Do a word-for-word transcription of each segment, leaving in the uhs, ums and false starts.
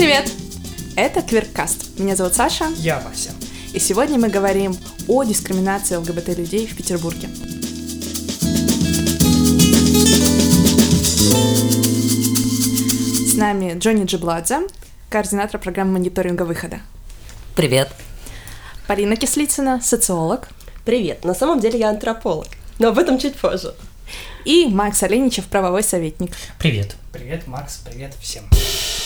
привет! Это Кверкаст. Меня зовут Саша. Я Вася. И сегодня мы говорим о дискриминации ЛГБТ-людей в Петербурге. С нами Джонни Джибладзе, координатор программы мониторинга «Выхода». Привет. Полина Кислицына, социолог. Привет. На самом деле я антрополог, но об этом чуть позже. И Макс Оленичев, правовой советник. Привет. Привет, Макс. Привет всем.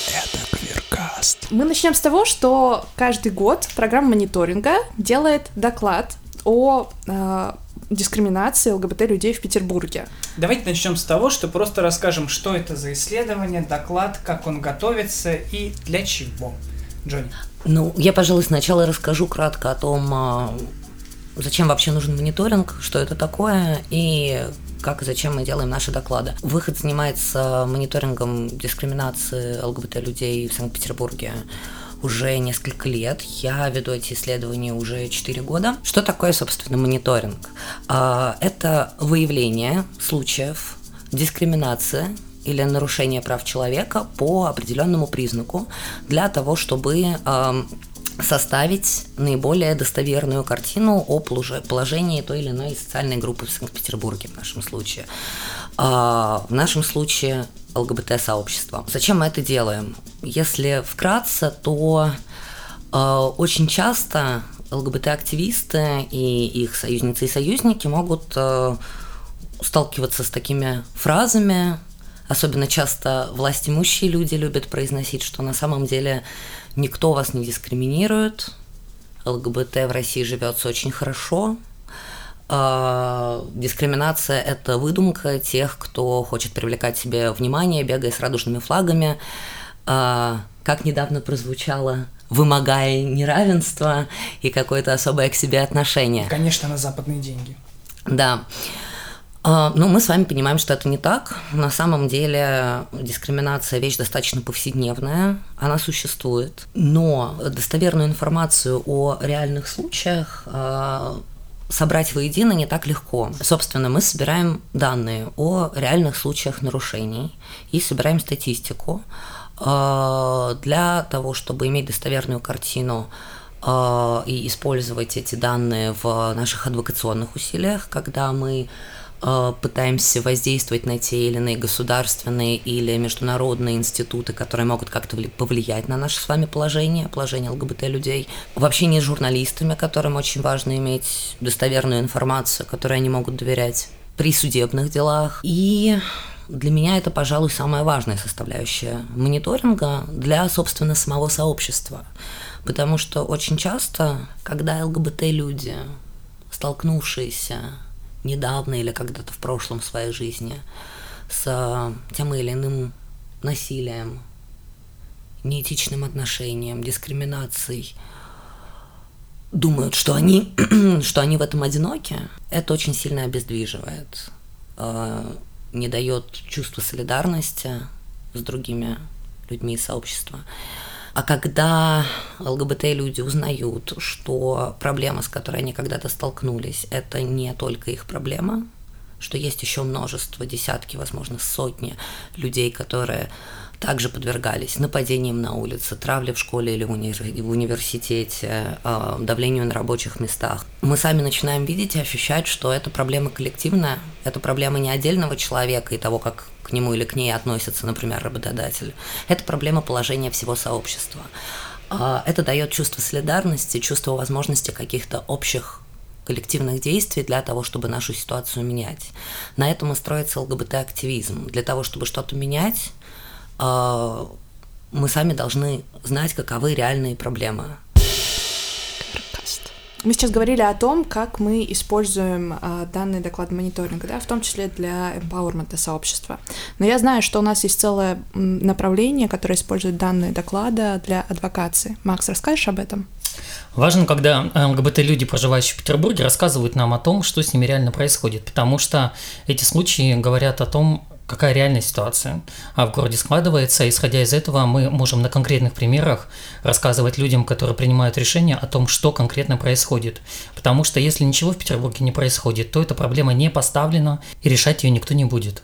Это Кверкаст. Мы начнем с того, что каждый год программа мониторинга делает доклад о э, дискриминации ЛГБТ-людей в Петербурге. Давайте начнем с того, что просто расскажем, что это за исследование, доклад, как он готовится и для чего. Джонни. Ну, я, пожалуй, сначала расскажу кратко о том, зачем вообще нужен мониторинг, что это такое и как и зачем мы делаем наши доклады. Выход занимается мониторингом дискриминации ЛГБТ-людей в Санкт-Петербурге уже несколько лет. Я веду эти исследования уже четыре года. Что такое, собственно, мониторинг? Это выявление случаев дискриминации или нарушения прав человека по определенному признаку для того, чтобы составить наиболее достоверную картину о положении той или иной социальной группы в Санкт-Петербурге в нашем случае. В нашем случае ЛГБТ-сообщество. Зачем мы это делаем? Если вкратце, то очень часто ЛГБТ-активисты и их союзницы и союзники могут сталкиваться с такими фразами. Особенно часто властимущие люди любят произносить, что на самом деле никто вас не дискриминирует, ЛГБТ в России живется очень хорошо, э, дискриминация – это выдумка тех, кто хочет привлекать себе внимание, бегая с радужными флагами, э, как недавно прозвучало, вымогая неравенство и какое-то особое к себе отношение. Конечно, на западные деньги. Да. Ну, мы с вами понимаем, что это не так. На самом деле дискриминация – вещь достаточно повседневная, она существует. Но достоверную информацию о реальных случаях собрать воедино не так легко. Собственно, мы собираем данные о реальных случаях нарушений и собираем статистику для того, чтобы иметь достоверную картину и использовать эти данные в наших адвокационных усилиях, когда мы пытаемся воздействовать на те или иные государственные или международные институты, которые могут как-то повлиять на наше с вами положение, положение ЛГБТ-людей. В общении с журналистами, которым очень важно иметь достоверную информацию, которой они могут доверять при судебных делах. И для меня это, пожалуй, самая важная составляющая мониторинга для, собственно, самого сообщества. Потому что очень часто, когда ЛГБТ-люди, столкнувшиеся недавно или когда-то в прошлом в своей жизни с тем или иным насилием, неэтичным отношением, дискриминацией, думают, что они, что они в этом одиноки, это очень сильно обездвиживает, не дает чувства солидарности с другими людьми из сообщества. А когда ЛГБТ-люди узнают, что проблема, с которой они когда-то столкнулись, это не только их проблема, что есть еще множество, десятки, возможно, сотни людей, которые также подвергались нападениям на улице, травле в школе или в университете, давлению на рабочих местах. Мы сами начинаем видеть и ощущать, что это проблема коллективная, это проблема не отдельного человека и того, как к нему или к ней относится, например, работодатель. Это проблема положения всего сообщества. Это дает чувство солидарности, чувство возможности каких-то общих коллективных действий для того, чтобы нашу ситуацию менять. На этом и строится ЛГБТ-активизм. Для того, чтобы что-то менять, мы сами должны знать, каковы реальные проблемы. Мы сейчас говорили о том, как мы используем а, данные доклады мониторинга, да, в том числе для эмпауэрмента сообщества. Но я знаю, что у нас есть целое направление, которое использует данные доклада для адвокации. Макс, расскажешь об этом? Важно, когда ЛГБТ-люди, проживающие в Петербурге, рассказывают нам о том, что с ними реально происходит, потому что эти случаи говорят о том, какая реальная ситуация в городе складывается, исходя из этого мы можем на конкретных примерах рассказывать людям, которые принимают решения, о том, что конкретно происходит. Потому что если ничего в Петербурге не происходит, то эта проблема не поставлена и решать ее никто не будет.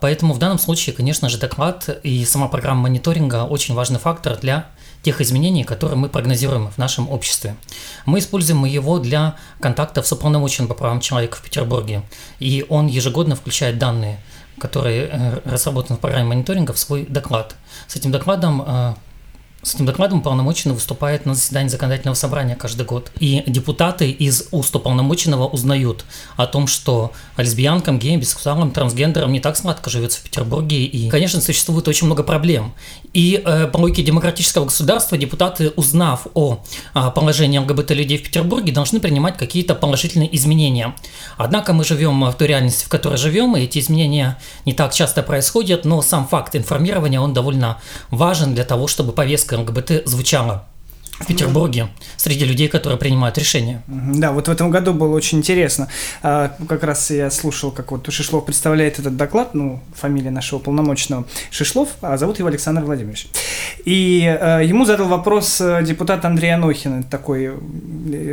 Поэтому в данном случае, конечно же, доклад и сама программа мониторинга очень важный фактор для тех изменений, которые мы прогнозируем в нашем обществе. Мы используем его для контактов с уполномоченным по правам человека в Петербурге, и он ежегодно включает данные, которые разработаны в программе мониторинга, в свой доклад. С этим докладом С этим докладом уполномоченный выступает на заседании законодательного собрания каждый год. И депутаты из уст уполномоченного узнают о том, что лесбиянкам, геям, бисексуалам, трансгендерам не так сладко живется в Петербурге. И, конечно, существует очень много проблем. И э, по логике демократического государства депутаты, узнав о, о положении ЛГБТ-людей в Петербурге, должны принимать какие-то положительные изменения. Однако мы живем в той реальности, в которой живем, и эти изменения не так часто происходят, но сам факт информирования, он довольно важен для того, чтобы повестка ЛГБТ звучало в Петербурге среди людей, которые принимают решения. Да, вот в этом году было очень интересно. Как раз я слушал, как вот Шишлов представляет этот доклад, ну, фамилия нашего полномочного Шишлов, а зовут его Александр Владимирович. И ему задал вопрос депутат Андрей Анохин, такой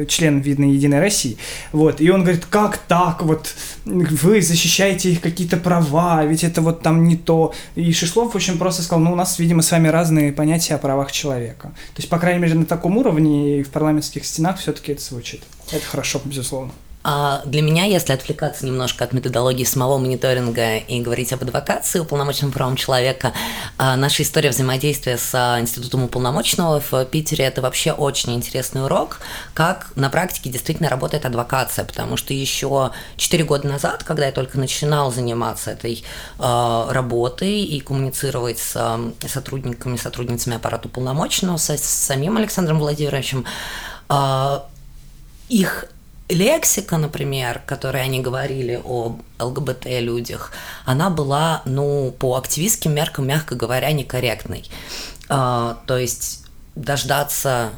член, видно, «Единой России». Вот. И он говорит, как так, вот вы защищаете их какие-то права, ведь это вот там не то. И Шишлов очень просто сказал, ну, у нас, видимо, с вами разные понятия о правах человека. То есть, по крайней мере, на таком уровне и в парламентских стенах все-таки это звучит. Это хорошо, безусловно. А для меня, если отвлекаться немножко от методологии самого мониторинга и говорить об адвокации уполномоченного по правам человека, наша история взаимодействия с Институтом уполномоченного в Питере – это вообще очень интересный урок, как на практике действительно работает адвокация, потому что еще четыре года назад, когда я только начинал заниматься этой работой и коммуницировать с сотрудниками, сотрудницами аппарата уполномоченного, с самим Александром Владимировичем, их лексика, например, которой они говорили о ЛГБТ-людях, она была, ну, по активистским меркам, мягко говоря, некорректной. А, то есть дождаться,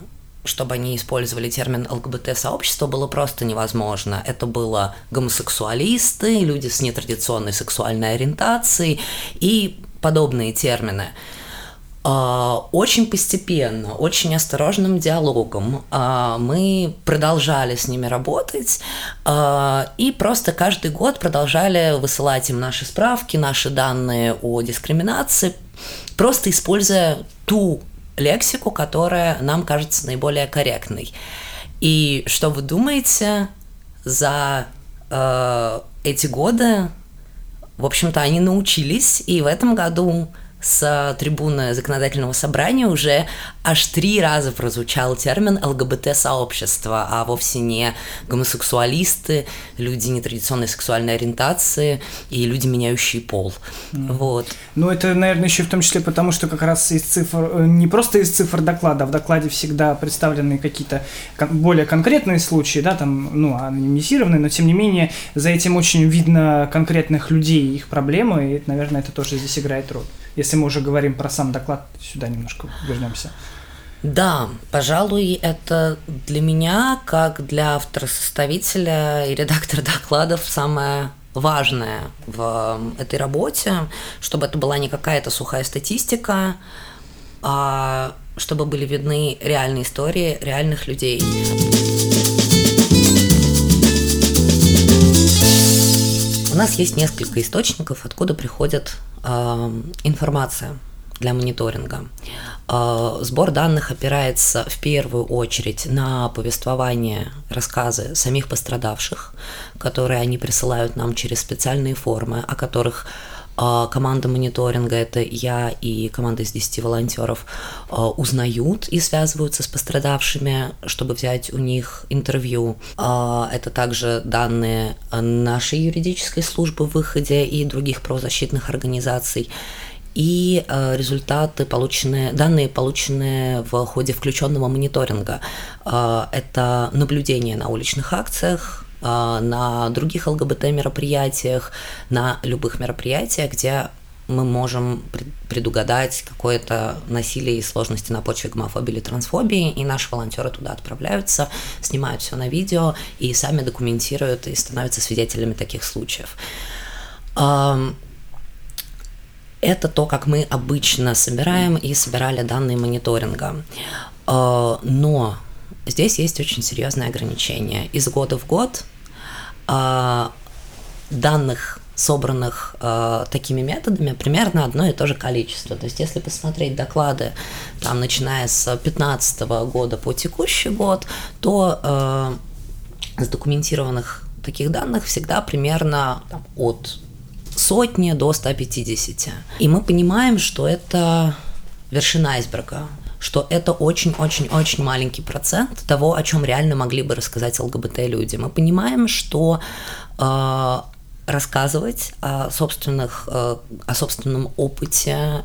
чтобы они использовали термин ЛГБТ-сообщество, было просто невозможно. Это было гомосексуалисты, люди с нетрадиционной сексуальной ориентацией и подобные термины. Очень постепенно, очень осторожным диалогом мы продолжали с ними работать и просто каждый год продолжали высылать им наши справки, наши данные о дискриминации, просто используя ту лексику, которая нам кажется наиболее корректной. И что вы думаете, за эти годы, в общем-то, они научились, и в этом году с трибуны законодательного собрания уже аж три раза прозвучал термин ЛГБТ-сообщество, а вовсе не гомосексуалисты, люди нетрадиционной сексуальной ориентации и люди, меняющие пол. Mm. Вот. Ну, это, наверное, еще в том числе потому, что как раз из цифр, не просто из цифр доклада, а в докладе всегда представлены какие-то более конкретные случаи, да, там, ну, анонимизированные, но, тем не менее, за этим очень видно конкретных людей, их проблемы, и, наверное, это тоже здесь играет роль. Если мы уже говорим про сам доклад, сюда немножко вернемся. Да, пожалуй, это для меня, как для автора, составителя и редактора докладов, самое важное в этой работе, чтобы это была не какая-то сухая статистика, а чтобы были видны реальные истории реальных людей. У нас есть несколько источников, откуда приходят информация для мониторинга. Сбор данных опирается в первую очередь на повествование, рассказы самих пострадавших, которые они присылают нам через специальные формы, о которых команда мониторинга, это я и команда из десяти волонтеров, узнают и связываются с пострадавшими, чтобы взять у них интервью. Это также данные нашей юридической службы в Выходе и других правозащитных организаций. И результаты, полученные, данные, полученные в ходе включенного мониторинга. Это наблюдение на уличных акциях, на других ЛГБТ-мероприятиях, на любых мероприятиях, где мы можем предугадать какое-то насилие и сложности на почве гомофобии или трансфобии, и наши волонтеры туда отправляются, снимают все на видео и сами документируют и становятся свидетелями таких случаев. Это то, как мы обычно собираем и собирали данные мониторинга. Но здесь есть очень серьезные ограничения. Из года в год данных собранных э, такими методами, примерно одно и то же количество. То есть, если посмотреть доклады, там, начиная с две тысячи пятнадцатого года по текущий год, то э, задокументированных таких данных всегда примерно там, от сотни до ста пятидесяти. И мы понимаем, что это вершина айсберга, что это очень-очень-очень маленький процент того, о чем реально могли бы рассказать эл гэ бэ тэ люди. Мы понимаем, что э, рассказывать о, собственных, о собственном опыте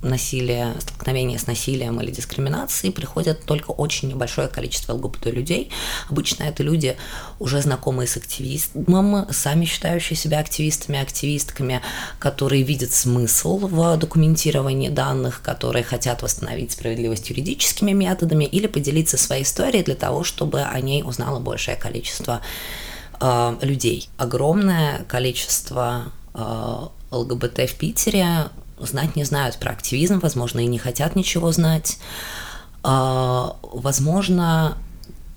насилия, столкновения с насилием или дискриминацией приходят только очень небольшое количество эл гэ бэ тэ людей. Обычно это люди, уже знакомые с активизмом, сами считающие себя активистами, активистками, которые видят смысл в документировании данных, которые хотят восстановить справедливость юридическими методами или поделиться своей историей для того, чтобы о ней узнало большее количество людей. Огромное количество э, эл гэ бэ тэ в Питере знать не знают про активизм, возможно, и не хотят ничего знать. Э, возможно,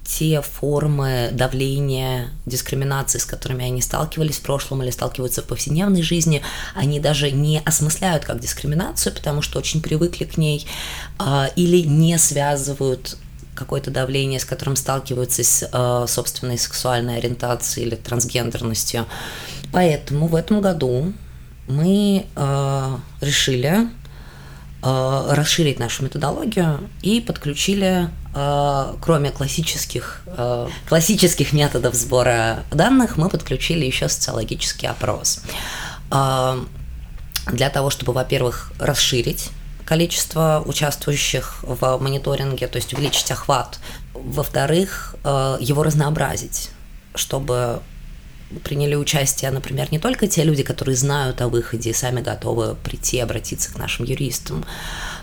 те формы давления, дискриминации, с которыми они сталкивались в прошлом или сталкиваются в повседневной жизни, они даже не осмысляют как дискриминацию, потому что очень привыкли к ней, э, или не связывают какое-то давление, с которым сталкиваются с э, собственной сексуальной ориентацией или трансгендерностью. Поэтому в этом году мы э, решили э, расширить нашу методологию и подключили, э, кроме классических, э, классических методов сбора данных, мы подключили еще социологический опрос. Э, для того, чтобы, во-первых, расширить количество участвующих в мониторинге, то есть увеличить охват. Во-вторых, его разнообразить, чтобы приняли участие, например, не только те люди, которые знают о выходе и сами готовы прийти и обратиться к нашим юристам,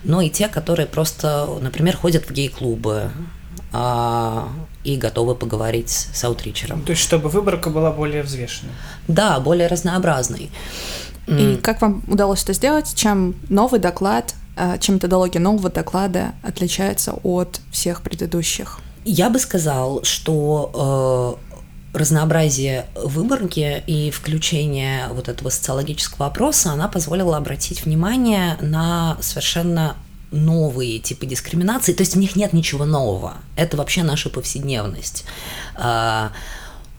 но и те, которые просто, например, ходят в гей-клубы и готовы поговорить с аутричером. То есть, чтобы выборка была более взвешенной. Да, более разнообразной. И mm. как вам удалось это сделать? Чем новый доклад, чем методология нового доклада отличается от всех предыдущих? Я бы сказал, что э, разнообразие выборки и включение вот этого социологического опроса, она позволила обратить внимание на совершенно новые типы дискриминации, то есть в них нет ничего нового, это вообще наша повседневность. Э,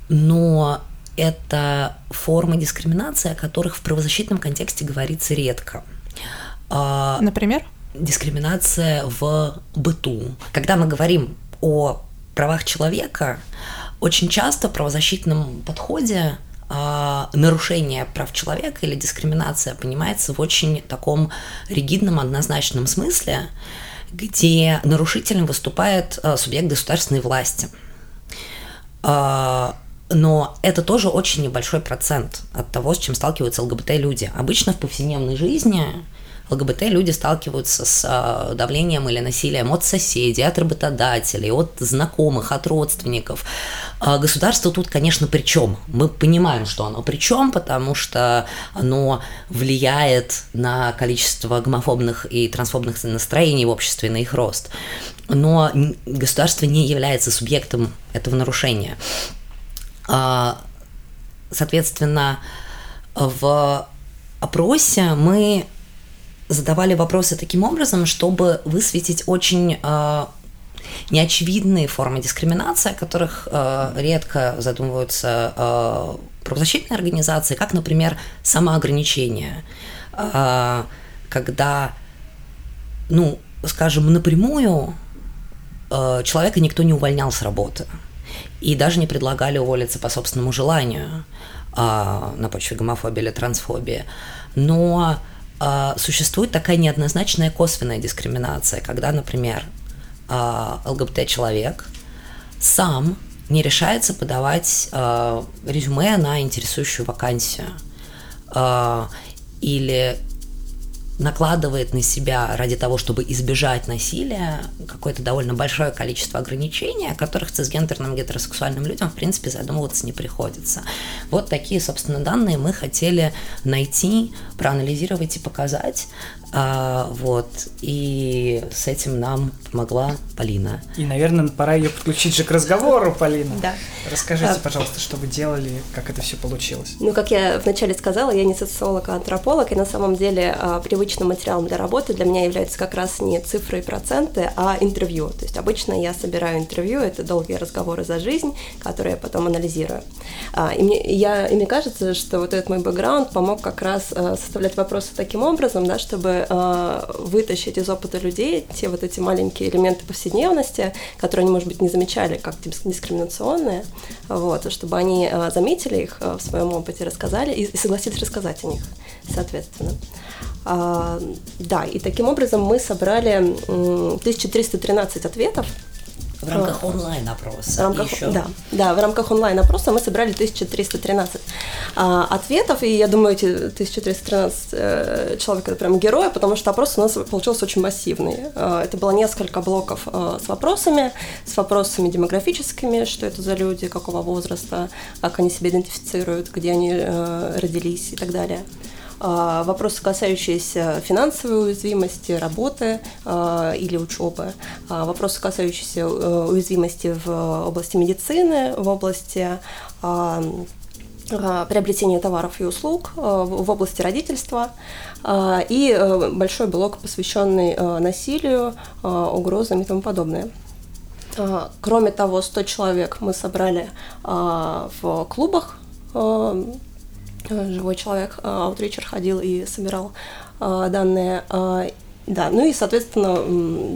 но это формы дискриминации, о которых в правозащитном контексте говорится редко. Например? Дискриминация в быту. Когда мы говорим о правах человека, очень часто в правозащитном подходе нарушение прав человека или дискриминация понимается в очень таком ригидном, однозначном смысле, где нарушителем выступает субъект государственной власти. Но это тоже очень небольшой процент от того, с чем сталкиваются эл гэ бэ тэ люди. Обычно в повседневной жизни эл гэ бэ тэ люди сталкиваются с давлением или насилием от соседей, от работодателей, от знакомых, от родственников. Государство тут, конечно, при чем? Мы понимаем, что оно при чем, потому что оно влияет на количество гомофобных и трансфобных настроений в обществе и на их рост. Но государство не является субъектом этого нарушения. Соответственно, в опросе мы задавали вопросы таким образом, чтобы высветить очень неочевидные формы дискриминации, о которых редко задумываются правозащитные организации, как, например, самоограничение, когда, ну, скажем, напрямую человека никто не увольнял с работы. И даже не предлагали уволиться по собственному желанию э, на почве гомофобии или трансфобии. Но э, существует такая неоднозначная косвенная дискриминация, когда, например, э, эл гэ бэ тэ человек сам не решается подавать э, резюме на интересующую вакансию э, или накладывает на себя ради того, чтобы избежать насилия, какое-то довольно большое количество ограничений, о которых цисгендерным гетеросексуальным людям, в принципе, задумываться не приходится. Вот такие, собственно, данные мы хотели найти, проанализировать и показать, А, вот, и с этим нам помогла Полина. И, наверное, пора ее подключить же к разговору, Полина. Да. Расскажите, а... пожалуйста, что вы делали, как это все получилось. Ну, как я вначале сказала, я не социолог, а антрополог, и на самом деле привычным материалом для работы для меня являются как раз не цифры и проценты, а интервью. То есть обычно я собираю интервью, это долгие разговоры за жизнь, которые я потом анализирую. И мне, я, и мне кажется, что вот этот мой бэкграунд помог как раз составлять вопросы таким образом, да, чтобы вытащить из опыта людей те вот эти маленькие элементы повседневности, которые они, может быть, не замечали как дискриминационные, вот, чтобы они заметили их в своем опыте, рассказали и согласились рассказать о них, соответственно. Да, и таким образом мы собрали тысячу триста тринадцать ответов. В рамках онлайн-опроса. В рамках, еще. Да, да, в рамках онлайн-опроса мы собрали тысячу триста тринадцать а, ответов, и я думаю, эти тысяча триста тринадцать э, человек – это прям герои, потому что опрос у нас получился очень массивный. Э, это было несколько блоков э, с вопросами, с вопросами демографическими, что это за люди, какого возраста, как они себя идентифицируют, где они э, родились и так далее. Вопросы, касающиеся финансовой уязвимости, работы э, или учебы, вопросы, касающиеся э, уязвимости в области медицины, в области э, приобретения товаров и услуг, э, в области родительства э, и э, большой блок, посвященный э, насилию, э, угрозам и тому подобное. Э, кроме того, сто человек мы собрали э, в клубах, э, живой человек, аутричер ходил и собирал а, данные. А, да. Ну и, соответственно,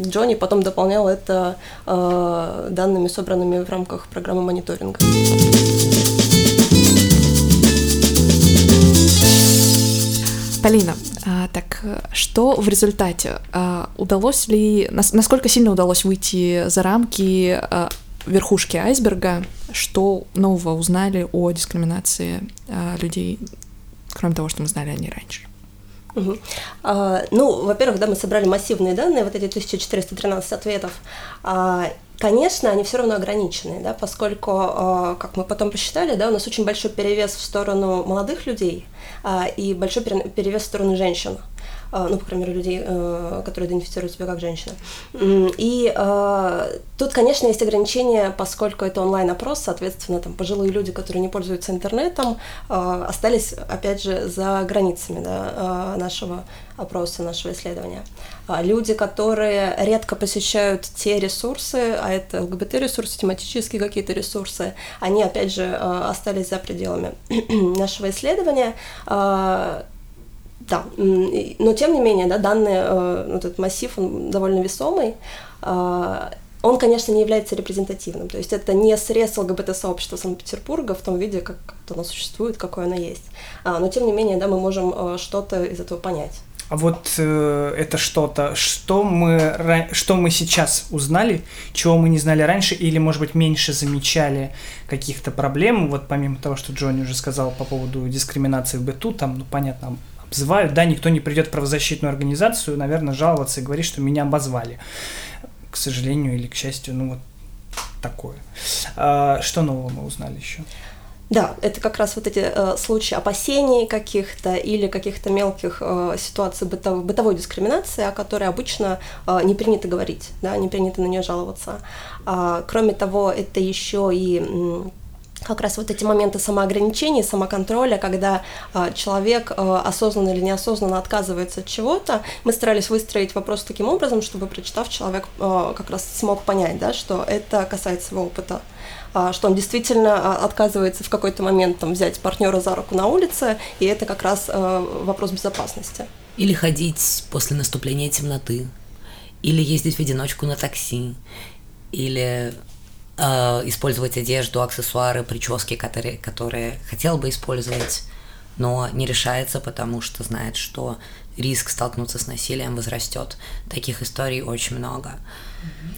Джонни потом дополнял это а, данными, собранными в рамках программы мониторинга. Полина, а, так что в результате? А, удалось ли, насколько сильно удалось выйти за рамки а, верхушки айсберга, что нового узнали о дискриминации э, людей, кроме того, что мы знали о ней раньше? Угу. А, ну, во-первых, да, мы собрали массивные данные, вот эти тысяча четыреста тринадцать ответов. А, конечно, они все равно ограничены, да, поскольку, а, как мы потом посчитали, да, у нас очень большой перевес в сторону молодых людей а, и большой перевес в сторону женщин. Ну, по крайней мере, людей, которые идентифицируют себя как женщина. И э, тут, конечно, есть ограничения, поскольку это онлайн-опрос, соответственно, там пожилые люди, которые не пользуются интернетом, э, остались, опять же, за границами, да, нашего опроса, нашего исследования. Люди, которые редко посещают те ресурсы, а это эл гэ бэ тэ-ресурсы, тематические какие-то ресурсы, они, опять же, остались за пределами нашего исследования. Да, но тем не менее, да, данные, этот массив, он довольно весомый. Он, конечно, не является репрезентативным, то есть это не срез эл гэ бэ тэ-сообщества Санкт-Петербурга в том виде, как оно существует, какое оно есть. Но тем не менее, да, мы можем что-то из этого понять. А вот э, это что-то, что мы, что мы сейчас узнали, чего мы не знали раньше, или, может быть, меньше замечали каких-то проблем, вот помимо того, что Джонни уже сказал по поводу дискриминации в быту, там, ну, понятно, обзывают, да, никто не придет в правозащитную организацию, наверное, жаловаться и говорить, что меня обозвали. К сожалению или к счастью, ну вот такое. А, что нового мы узнали еще? Да, это как раз вот эти э, случаи опасений каких-то или каких-то мелких э, ситуаций бытовой, бытовой дискриминации, о которой обычно э, не принято говорить, да, не принято на нее жаловаться. А, кроме того, это еще и м- как раз вот эти моменты самоограничений, самоконтроля, когда э, человек э, осознанно или неосознанно отказывается от чего-то, мы старались выстроить вопрос таким образом, чтобы, прочитав, человек э, как раз смог понять, да, что это касается его опыта, э, что он действительно отказывается в какой-то момент там, взять партнера за руку на улице, и это как раз э, вопрос безопасности. Или ходить после наступления темноты, или ездить в одиночку на такси, или... использовать одежду, аксессуары, прически, которые, которые хотел бы использовать, но не решается, потому что знает, что риск столкнуться с насилием возрастет. Таких историй очень много.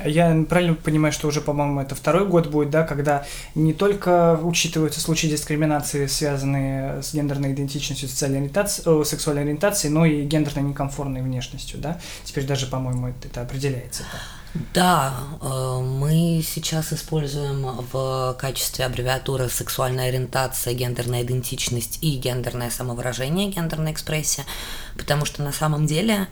Я правильно понимаю, что уже, по-моему, это второй год будет, да, когда не только учитываются случаи дискриминации, связанные с гендерной идентичностью, социальной ориентацией, сексуальной ориентацией, но и гендерной некомфортной внешностью, да? Теперь даже, по-моему, это определяется. Да? Да, мы сейчас используем в качестве аббревиатуры сексуальная ориентация, гендерная идентичность и гендерное самовыражение, гендерная экспрессия, потому потому что на самом деле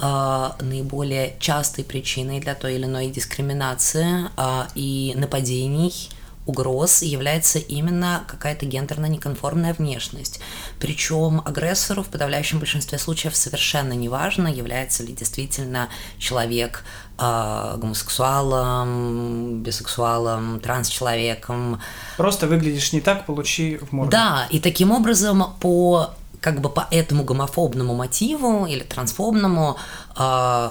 э, наиболее частой причиной для той или иной дискриминации э, и нападений, угроз является именно какая-то гендерно-неконформная внешность. Причем агрессору в подавляющем большинстве случаев совершенно не важно, является ли действительно человек э, гомосексуалом, бисексуалом, транс-человеком. Просто выглядишь не так, получи в морду. Да, и таким образом по, как бы по этому гомофобному мотиву или трансфобному э,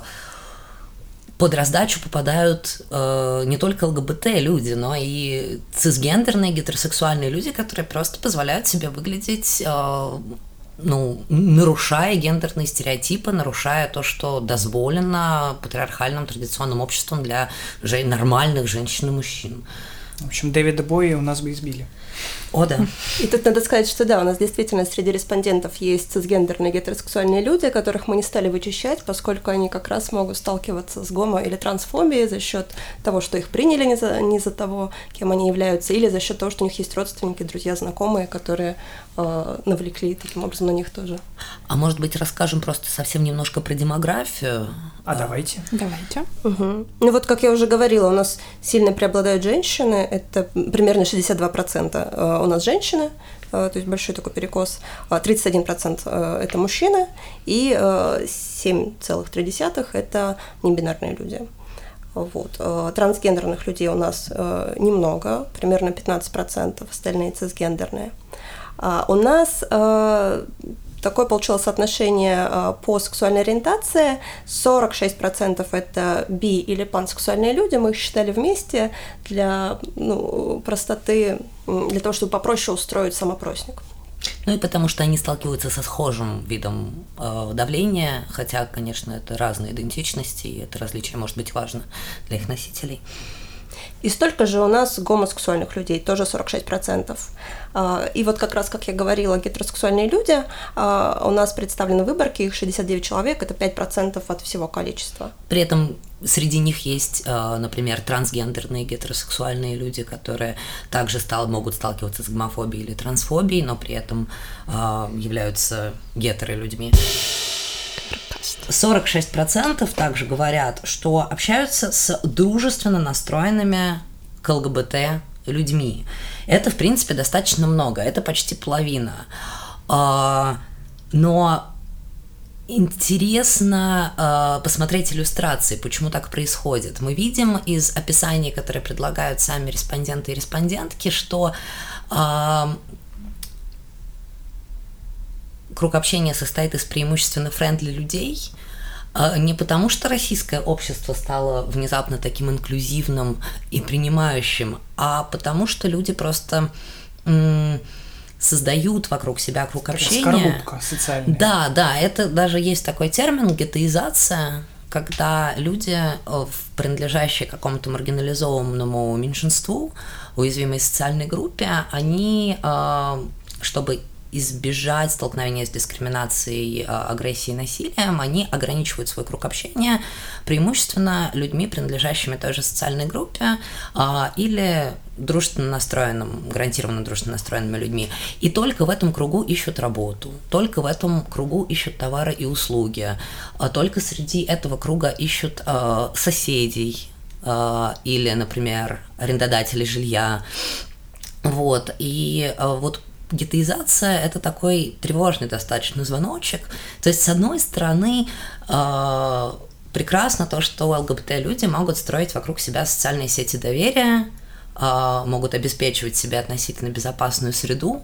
под раздачу попадают э, не только ЛГБТ-люди, но и цисгендерные, гетеросексуальные люди, которые просто позволяют себе выглядеть, э, ну, нарушая гендерные стереотипы, нарушая то, что дозволено патриархальным традиционным обществом для же нормальных женщин и мужчин. В общем, Дэвида Боуи у нас бы избили. О, да. И тут надо сказать, что да, у нас действительно среди респондентов есть цисгендерные гетеросексуальные люди, которых мы не стали вычищать, поскольку они как раз могут сталкиваться с гомо- или трансфобией за счет того, что их приняли не за, не за того, кем они являются, или за счет того, что у них есть родственники, друзья, знакомые, которые э, навлекли таким образом на них тоже. А может быть, расскажем просто совсем немножко про демографию? А, а давайте. Давайте. Угу. Ну вот, как я уже говорила, у нас сильно преобладают женщины, это примерно шестьдесят два процента. У нас женщины, то есть большой такой перекос, тридцать один процент это мужчины, и семь целых три десятых это небинарные люди. Вот. Трансгендерных людей у нас немного, примерно пятнадцать процентов, остальные цисгендерные. У нас такое получилось соотношение по сексуальной ориентации. сорок шесть процентов это би- или пансексуальные люди. Мы их считали вместе для ну, простоты, для того, чтобы попроще устроить самопросник. Ну и потому что они сталкиваются со схожим видом э, давления, хотя, конечно, это разные идентичности, и это различие может быть важно для их носителей. И столько же у нас гомосексуальных людей, тоже сорок шесть процентов. И вот как раз, как я говорила, гетеросексуальные люди, у нас представлены выборки, их шестьдесят девять человек, это пять процентов от всего количества. При этом среди них есть, например, трансгендерные гетеросексуальные люди, которые также стал, могут сталкиваться с гомофобией или трансфобией, но при этом являются гетеролюдьми. сорок шесть процентов также говорят, что общаются с дружественно настроенными к ЛГБТ людьми. Это, в принципе, достаточно много, это почти половина. Но интересно э, посмотреть иллюстрации, почему так происходит. Мы видим из описаний, которые предлагают сами респонденты и респондентки, что э, круг общения состоит из преимущественно френдли людей, не потому что российское общество стало внезапно таким инклюзивным и принимающим, а потому что люди просто м- создают вокруг себя круг общения. Скорлупка социальная. Да, да, это даже есть такой термин «гетеизация», когда люди, принадлежащие какому-то маргинализованному меньшинству, уязвимой социальной группе, они, чтобы избежать столкновения с дискриминацией, агрессией и насилием, они ограничивают свой круг общения преимущественно людьми, принадлежащими той же социальной группе или дружественно настроенным, гарантированно дружественно настроенными людьми. И только в этом кругу ищут работу, только в этом кругу ищут товары и услуги, только среди этого круга ищут соседей или, например, арендодателей жилья. Вот. И вот гетеизация – это такой тревожный достаточно звоночек. То есть, с одной стороны, э, прекрасно то, что ЛГБТ-люди могут строить вокруг себя социальные сети доверия, э, могут обеспечивать себе относительно безопасную среду,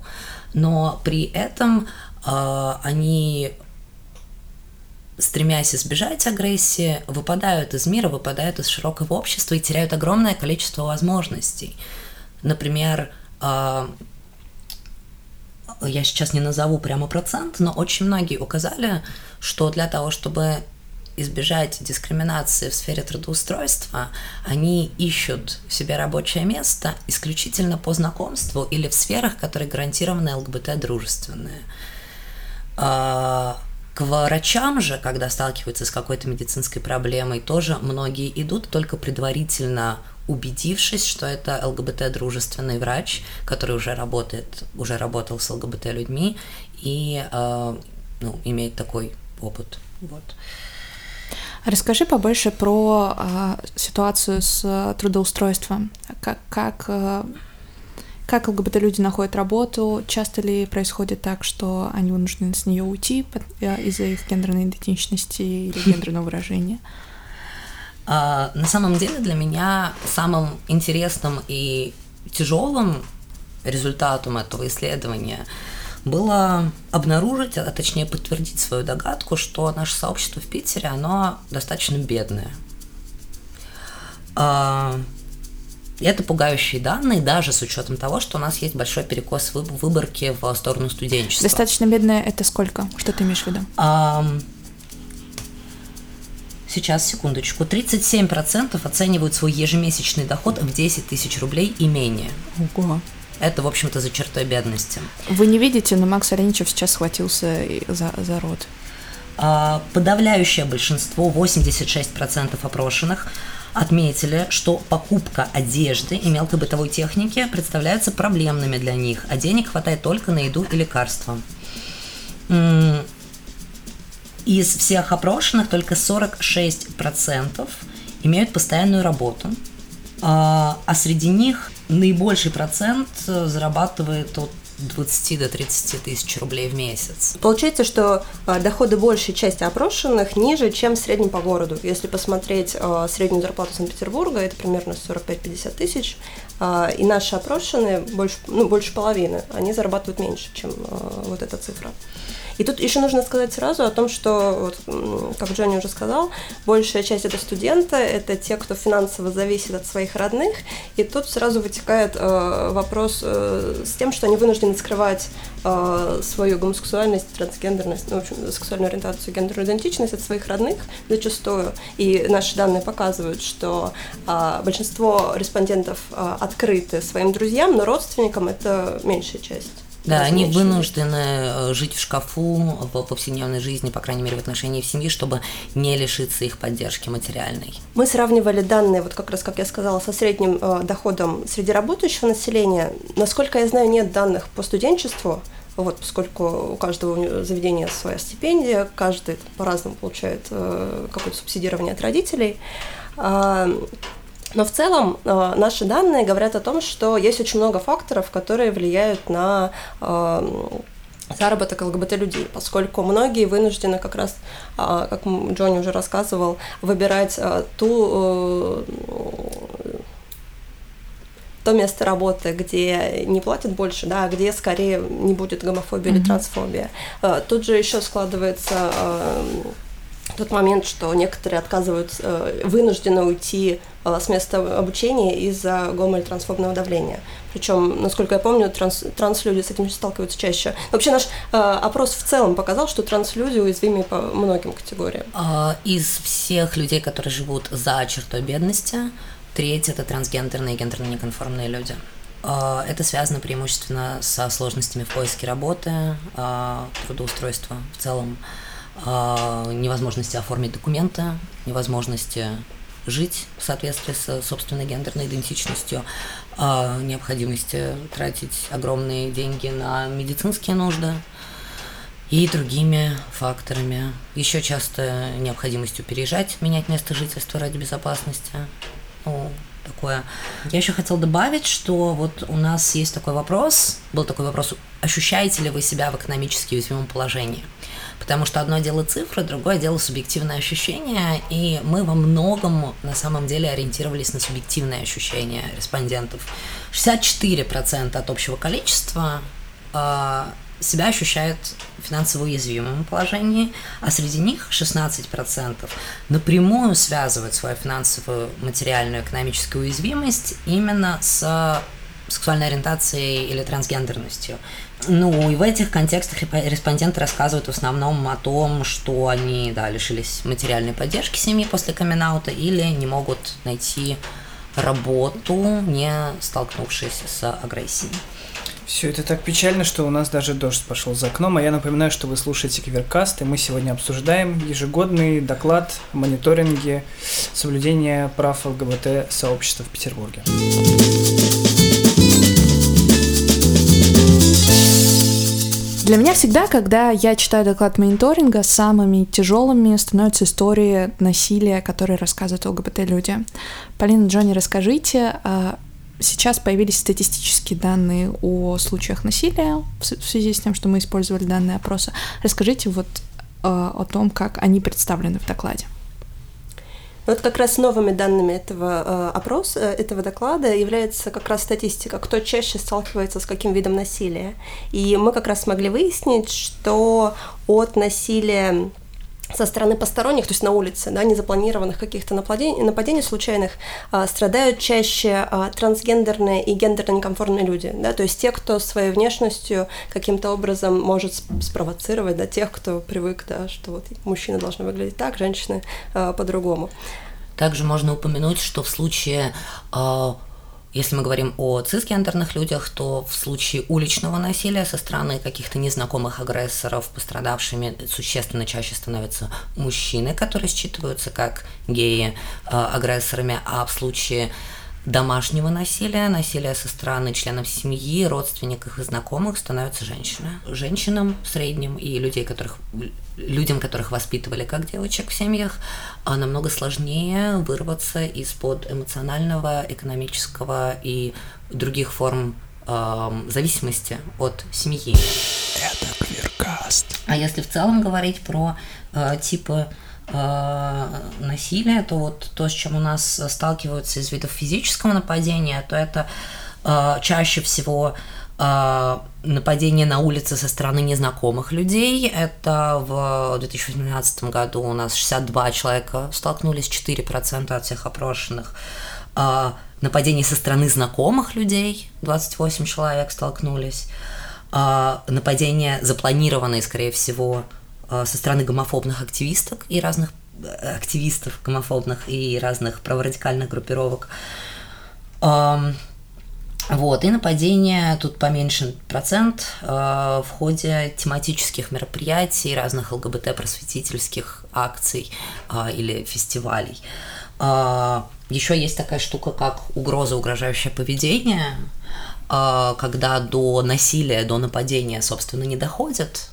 но при этом э, они, стремясь избежать агрессии, выпадают из мира, выпадают из широкого общества и теряют огромное количество возможностей. Например, э, я сейчас не назову прямо процент, но очень многие указали, что для того, чтобы избежать дискриминации в сфере трудоустройства, они ищут себе рабочее место исключительно по знакомству или в сферах, которые гарантированы ЛГБТ-дружественные. К врачам же, когда сталкиваются с какой-то медицинской проблемой, тоже многие идут, только предварительно убедившись, что это ЛГБТ-дружественный врач, который уже работает, уже работал с ЛГБТ-людьми и э, ну, имеет такой опыт. Вот. Расскажи побольше про а, ситуацию с трудоустройством. Как, как, как ЛГБТ-люди находят работу? Часто ли происходит так, что они вынуждены с нее уйти из-за их гендерной идентичности или гендерного выражения? На самом деле для меня самым интересным и тяжелым результатом этого исследования было обнаружить, а точнее подтвердить свою догадку, что наше сообщество в Питере, оно достаточно бедное. Это пугающие данные, даже с учетом того, что у нас есть большой перекос в выборке в сторону студенчества. Достаточно бедное – это сколько? Что ты имеешь в виду? Сейчас, секундочку. тридцать семь процентов оценивают свой ежемесячный доход в десять тысяч рублей и менее. Ого. Это, в общем-то, за чертой бедности. Вы не видите, но Макс Оленичев сейчас схватился за, за рот. Подавляющее большинство, восемьдесят шесть процентов опрошенных, отметили, что покупка одежды и мелкобытовой техники представляются проблемными для них, а денег хватает только на еду и лекарства. Из всех опрошенных только сорок шесть процентов имеют постоянную работу, а среди них наибольший процент зарабатывает от двадцати до тридцати тысяч рублей в месяц. Получается, что доходы большей части опрошенных ниже, чем в среднем по городу. Если посмотреть среднюю зарплату Санкт-Петербурга, это примерно сорок пять - пятьдесят тысяч, и наши опрошенные, больше, ну, больше половины, они зарабатывают меньше, чем вот эта цифра. И тут еще нужно сказать сразу о том, что, вот, как Джонни уже сказал, большая часть это студенты, это те, кто финансово зависит от своих родных, и тут сразу вытекает э, вопрос э, с тем, что они вынуждены скрывать э, свою гомосексуальность, трансгендерность, ну, в общем, сексуальную ориентацию, гендерную идентичность от своих родных зачастую. И наши данные показывают, что э, большинство респондентов э, открыты своим друзьям, но родственникам это меньшая часть. Да, они вынуждены жить в шкафу в повседневной жизни, по крайней мере, в отношении семьи, чтобы не лишиться их поддержки материальной. Мы сравнивали данные, вот как раз, как я сказала, со средним э, доходом среди работающего населения. Насколько я знаю, нет данных по студенчеству, вот, поскольку у каждого заведения своя стипендия, каждый там, по-разному получает э, какое-то субсидирование от родителей. Э, Но в целом э, наши данные говорят о том, что есть очень много факторов, которые влияют на э, заработок ЛГБТ-людей, поскольку многие вынуждены как раз, э, как Джонни уже рассказывал, выбирать э, ту... Э, то место работы, где не платят больше, да, где скорее не будет гомофобии mm-hmm. или трансфобии. Э, тут же еще складывается... Э, тот момент, что некоторые отказываются, вынуждены уйти с места обучения из-за гомо- или трансфобного давления. Причем, насколько я помню, транс, транслюди с этим сталкиваются чаще. Вообще наш опрос в целом показал, что транслюди уязвимы по многим категориям. Из всех людей, которые живут за чертой бедности, треть – это трансгендерные и гендерно-неконформные люди. Это связано преимущественно со сложностями в поиске работы, трудоустройства в целом. Невозможности оформить документы, невозможности жить в соответствии с собственной гендерной идентичностью, необходимости тратить огромные деньги на медицинские нужды и другими факторами. Еще часто необходимостью переезжать, менять место жительства ради безопасности. Ну, такое. Я еще хотела добавить, что вот у нас есть такой вопрос, был такой вопрос, ощущаете ли вы себя в экономически уязвимом положении? Потому что одно дело цифры, другое дело субъективное ощущение, и мы во многом на самом деле ориентировались на субъективное ощущение респондентов. шестьдесят четыре процента от общего количества э, себя ощущают в финансово уязвимом положении, а среди них шестнадцать процентов напрямую связывают свою финансовую, материальную, экономическую уязвимость именно с сексуальной ориентацией или трансгендерностью. Ну и в этих контекстах респонденты рассказывают в основном о том, что они да, лишились материальной поддержки семьи после камин-аута или не могут найти работу, не столкнувшись с агрессией. Все это так печально, что у нас даже дождь пошел за окном. А я напоминаю, что вы слушаете Кверкаст, и мы сегодня обсуждаем ежегодный доклад о мониторинге соблюдения прав ЛГБТ-сообщества в Петербурге. Для меня всегда, когда я читаю доклад мониторинга, самыми тяжелыми становятся истории насилия, которые рассказывают ЛГБТ-люди. Полина, Джонни, расскажите, сейчас появились статистические данные о случаях насилия в связи с тем, что мы использовали данные опроса. Расскажите вот о том, как они представлены в докладе. Вот как раз новыми данными этого опроса, этого доклада является как раз статистика, кто чаще сталкивается с каким видом насилия. И мы как раз смогли выяснить, что от насилия со стороны посторонних, то есть на улице, да, незапланированных каких-то нападений, нападений случайных, а, страдают чаще а, трансгендерные и гендерно-некомфортные люди, да, то есть те, кто своей внешностью каким-то образом может спровоцировать, да, тех, кто привык, да, что вот мужчины должны выглядеть так, женщины а, по-другому. Также можно упомянуть, что в случае... А... Если мы говорим о цисгендерных людях, то в случае уличного насилия со стороны каких-то незнакомых агрессоров пострадавшими существенно чаще становятся мужчины, которые считываются как геи, э, агрессорами, а в случае домашнего насилия, насилия со стороны членов семьи, родственников и знакомых становятся женщины. Женщинам в среднем и людей, которых, людям, которых воспитывали как девочек в семьях, намного сложнее вырваться из-под эмоционального, экономического и других форм э, зависимости от семьи. Это Кверкаст. А если в целом говорить про э, типы насилия, то вот то, с чем у нас сталкиваются из видов физического нападения, то это э, чаще всего э, нападение на улице со стороны незнакомых людей. Это в две тысячи восемнадцатом году у нас шестьдесят два человека столкнулись, четыре процента от всех опрошенных. Э, нападение со стороны знакомых людей, двадцать восемь человек столкнулись. Э, нападение запланированное, скорее всего, со стороны гомофобных активисток и разных активистов гомофобных и разных праворадикальных группировок. Вот, и нападение тут поменьше процент в ходе тематических мероприятий, разных ЛГБТ-просветительских акций или фестивалей. Еще есть такая штука, как угроза, угрожающее поведение, когда до насилия, до нападения, собственно, не доходит,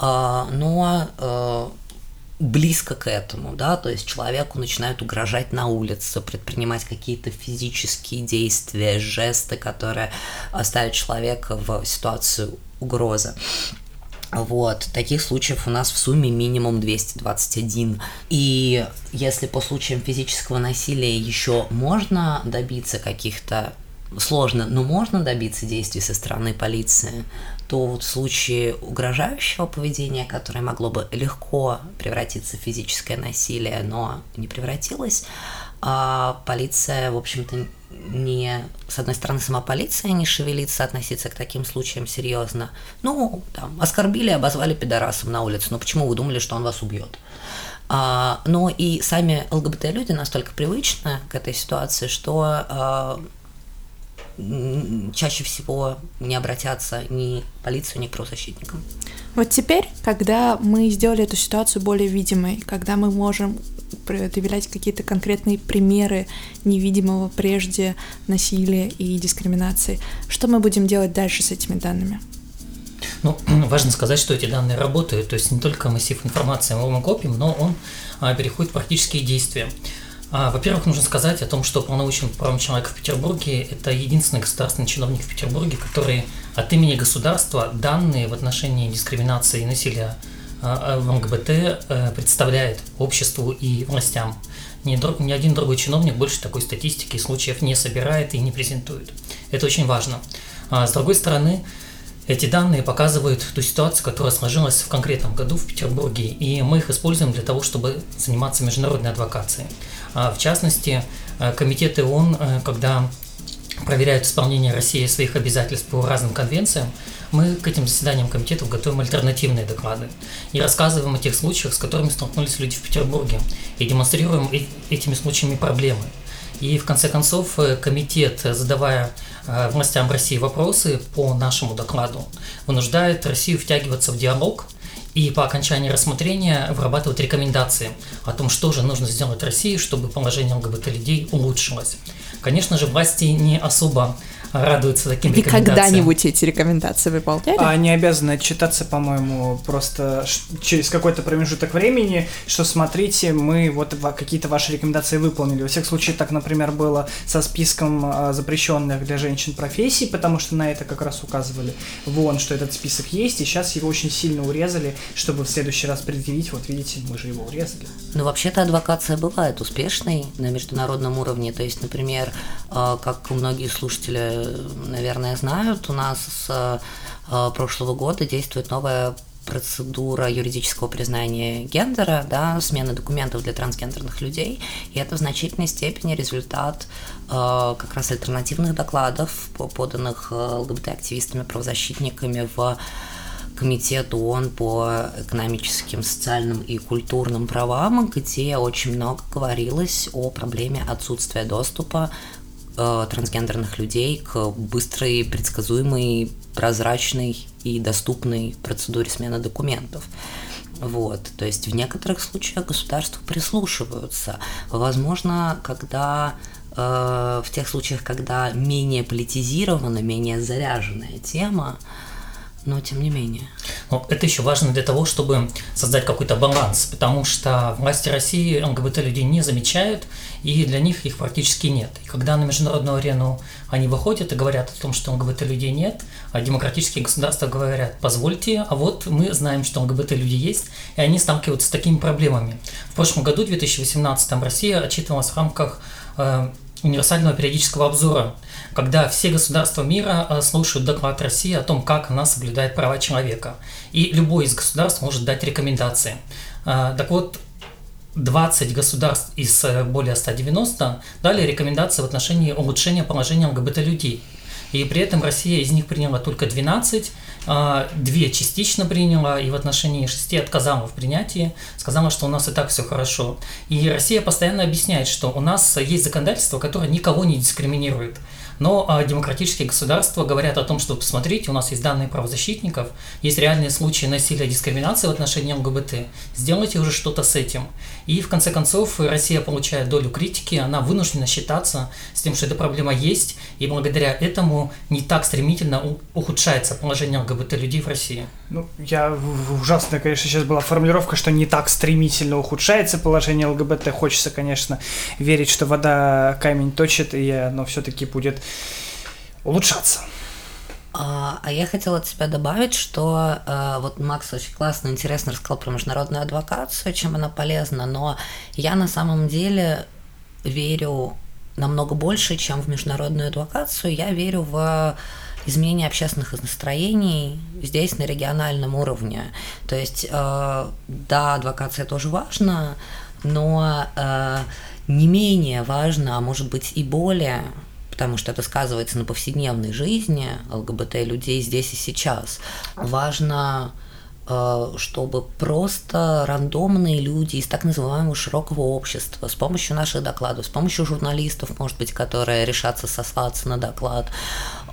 но э, близко к этому, да, то есть человеку начинают угрожать на улице, предпринимать какие-то физические действия, жесты, которые ставят человека в ситуацию угрозы. Вот, таких случаев у нас в сумме минимум двести двадцать один. И если по случаям физического насилия еще можно добиться каких-то, сложно, но можно добиться действий со стороны полиции, то вот в случае угрожающего поведения, которое могло бы легко превратиться в физическое насилие, но не превратилось, а полиция, в общем-то, не, с одной стороны, сама полиция не шевелится относиться к таким случаям серьезно. Ну, там, оскорбили, обозвали пидорасом на улице, ну почему вы думали, что он вас убьет? А, но и сами ЛГБТ-люди настолько привычны к этой ситуации, что... чаще всего не обратятся ни к полиции, ни к правозащитникам. Вот теперь, когда мы сделали эту ситуацию более видимой, когда мы можем предъявлять какие-то конкретные примеры невидимого прежде насилия и дискриминации, что мы будем делать дальше с этими данными? Ну, важно сказать, что эти данные работают, то есть не только массив информации мы копим, но он переходит в практические действия. Во-первых, нужно сказать о том, что уполномоченный по правам человека в Петербурге – это единственный государственный чиновник в Петербурге, который от имени государства данные в отношении дискриминации и насилия в ЛГБТ представляет обществу и властям. Ни один другой чиновник больше такой статистики и случаев не собирает и не презентует. Это очень важно. С другой стороны, эти данные показывают ту ситуацию, которая сложилась в конкретном году в Петербурге, и мы их используем для того, чтобы заниматься международной адвокацией. В частности, комитеты ООН, когда проверяют исполнение России своих обязательств по разным конвенциям, мы к этим заседаниям комитетов готовим альтернативные доклады и рассказываем о тех случаях, с которыми столкнулись люди в Петербурге, и демонстрируем этими случаями проблемы. И в конце концов комитет, задавая властям России вопросы по нашему докладу, вынуждает Россию втягиваться в диалог и по окончании рассмотрения вырабатывать рекомендации о том, что же нужно сделать России, чтобы положение ЛГБТ-людей улучшилось. Конечно же, власти не особо радуются таким рекомендациям. И когда-нибудь эти рекомендации выполняли? Они обязаны отчитаться, по-моему, просто через какой-то промежуток времени, что смотрите, мы вот какие-то ваши рекомендации выполнили. Во всех случаях так, например, было со списком запрещенных для женщин профессий, потому что на это как раз указывали. Вон, что этот список есть, и сейчас его очень сильно урезали, чтобы в следующий раз предъявить. Вот видите, мы же его урезали. Ну, вообще-то адвокация бывает успешной на международном уровне. То есть, например, как многие слушатели, наверное, знают, у нас с прошлого года действует новая процедура юридического признания гендера, да, смены документов для трансгендерных людей, и это в значительной степени результат э, как раз альтернативных докладов, поданных эл гэ бэ тэ-активистами, правозащитниками в Комитет ООН по экономическим, социальным и культурным правам, где очень много говорилось о проблеме отсутствия доступа э, трансгендерных людей к быстрой, предсказуемой, прозрачной и доступной процедуре смены документов. Вот. То есть в некоторых случаях государства прислушиваются. Возможно, когда э, в тех случаях, когда менее политизирована, менее заряженная тема, но тем не менее. Но это еще важно для того, чтобы создать какой-то баланс, потому что власти России эл гэ бэ тэ людей не замечают, и для них их практически нет. И когда на международную арену они выходят и говорят о том, что эл гэ бэ тэ людей нет, а демократические государства говорят: позвольте, а вот мы знаем, что эл гэ бэ тэ люди есть, и они сталкиваются с такими проблемами. В прошлом году, в две тысячи восемнадцатом, Россия отчитывалась в рамках э, универсального периодического обзора, когда все государства мира слушают доклад России о том, как она соблюдает права человека. И любой из государств может дать рекомендации. Так вот, двадцать государств из более ста девяноста дали рекомендации в отношении улучшения положения эл гэ бэ тэ-людей. И при этом Россия из них приняла только двенадцать, две частично приняла, и в отношении шести отказала в принятии, сказала, что у нас и так все хорошо. И Россия постоянно объясняет, что у нас есть законодательство, которое никого не дискриминирует. Но демократические государства говорят о том, что, посмотрите, у нас есть данные правозащитников, есть реальные случаи насилия и дискриминации в отношении эл гэ бэ тэ, сделайте уже что-то с этим. И в конце концов Россия получает долю критики, она вынуждена считаться с тем, что эта проблема есть, и благодаря этому не так стремительно ухудшается положение эл гэ бэ тэ-людей в России. Ну, я ужасно, конечно, сейчас была формулировка, что не так стремительно ухудшается положение эл гэ бэ тэ. Хочется, конечно, верить, что вода камень точит, и оно все-таки будет улучшаться. А, а я хотела от себя добавить, что а, вот Макс очень классно, интересно рассказал про международную адвокацию, чем она полезна, но я на самом деле верю намного больше, чем в международную адвокацию. Я верю в изменение общественных настроений здесь, на региональном уровне. То есть, э, да, адвокация тоже важна, но э, не менее важна, а может быть и более, потому что это сказывается на повседневной жизни эл гэ бэ тэ-людей здесь и сейчас. Важно, чтобы просто рандомные люди из так называемого широкого общества с помощью наших докладов, с помощью журналистов, может быть, которые решатся сослаться на доклад,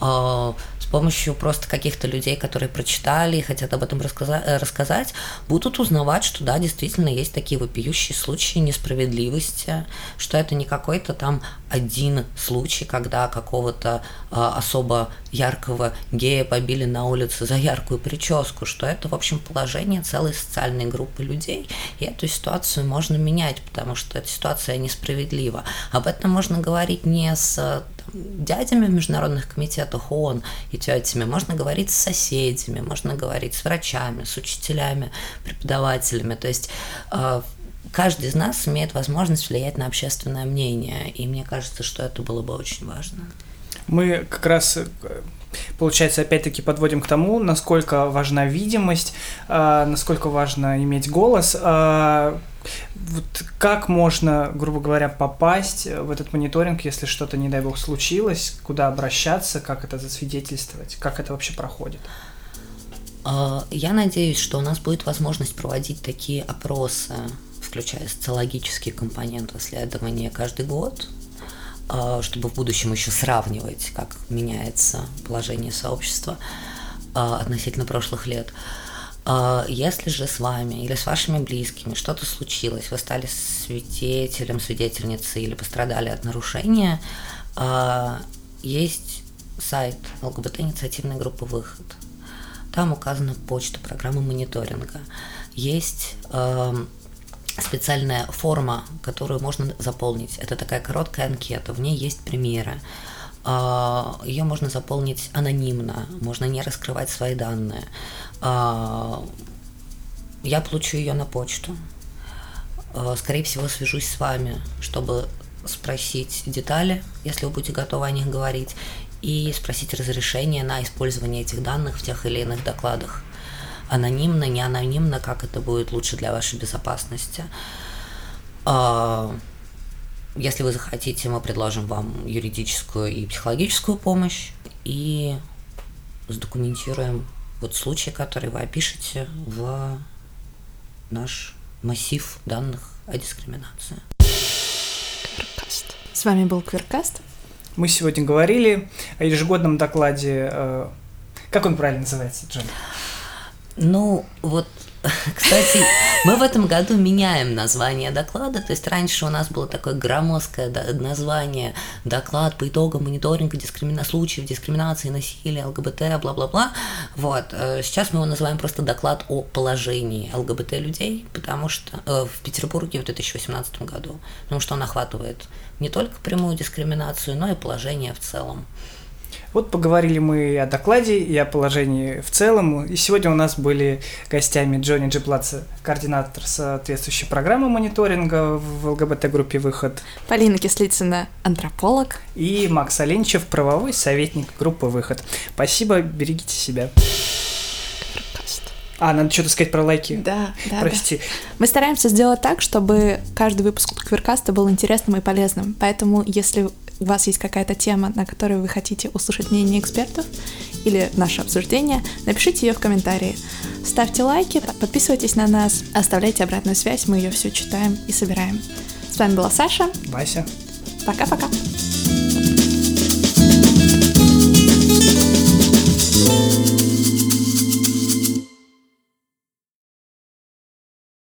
с помощью просто каких-то людей, которые прочитали и хотят об этом рассказать, будут узнавать, что да, действительно есть такие вопиющие случаи несправедливости, что это не какой-то там один случай, когда какого-то особо яркого гея побили на улице за яркую прическу, что это, в общем, положение целой социальной группы людей, и эту ситуацию можно менять, потому что эта ситуация несправедлива. Об этом можно говорить не с там, дядями в международных комитетах ООН и тетями, можно говорить с соседями, можно говорить с врачами, с учителями, преподавателями, то есть э, каждый из нас имеет возможность влиять на общественное мнение, и мне кажется, что это было бы очень важно. Мы как раз... Получается, опять-таки подводим к тому, насколько важна видимость, э, насколько важно иметь голос. Э, вот как можно, грубо говоря, попасть в этот мониторинг, если что-то, не дай бог, случилось, куда обращаться, как это засвидетельствовать, как это вообще проходит? Я надеюсь, что у нас будет возможность проводить такие опросы, включая социологический компонент исследования, каждый год, чтобы в будущем еще сравнивать, как меняется положение сообщества относительно прошлых лет. Если же с вами или с вашими близкими что-то случилось, вы стали свидетелем, свидетельницей или пострадали от нарушения, есть сайт ЛГБТ-инициативной группы «Выход». Там указана почта программы мониторинга. Есть э, специальная форма, которую можно заполнить. Это такая короткая анкета, в ней есть примеры. Ее можно заполнить анонимно, можно не раскрывать свои данные. Я получу ее на почту. Скорее всего, свяжусь с вами, чтобы спросить детали, если вы будете готовы о них говорить, и спросить разрешение на использование этих данных в тех или иных докладах. Анонимно, не анонимно, как это будет лучше для вашей безопасности. Если вы захотите, мы предложим вам юридическую и психологическую помощь и сдокументируем вот случай, который вы опишете в наш массив данных о дискриминации. Кверкаст. С вами был Кверкаст. Мы сегодня говорили о ежегодном докладе... Э, как он правильно называется, Джон? Ну, вот... Кстати, мы в этом году меняем название доклада, то есть раньше у нас было такое громоздкое название «Доклад по итогам мониторинга дискримина... случаев дискриминации, насилия, ЛГБТ, бла-бла-бла». Вот. Сейчас мы его называем просто «Доклад о положении ЛГБТ-людей», потому что э, в Петербурге в две тысячи восемнадцатом году, потому что он охватывает не только прямую дискриминацию, но и положение в целом. Вот поговорили мы и о докладе, и о положении в целом. И сегодня у нас были гостями Джонни Джибладзе, координатор соответствующей программы мониторинга в ЛГБТ-группе «Выход». Полина Кислицына, антрополог. И Макс Оленичев, правовой советник группы «Выход». Спасибо, берегите себя. А, надо что-то сказать про лайки. Да, да. Прости. Да. Мы стараемся сделать так, чтобы каждый выпуск Кверкаста был интересным и полезным. Поэтому, если у вас есть какая-то тема, на которую вы хотите услышать мнение экспертов или наше обсуждение, напишите ее в комментарии. Ставьте лайки, подписывайтесь на нас, оставляйте обратную связь, мы ее все читаем и собираем. С вами была Саша. Вася. Пока-пока.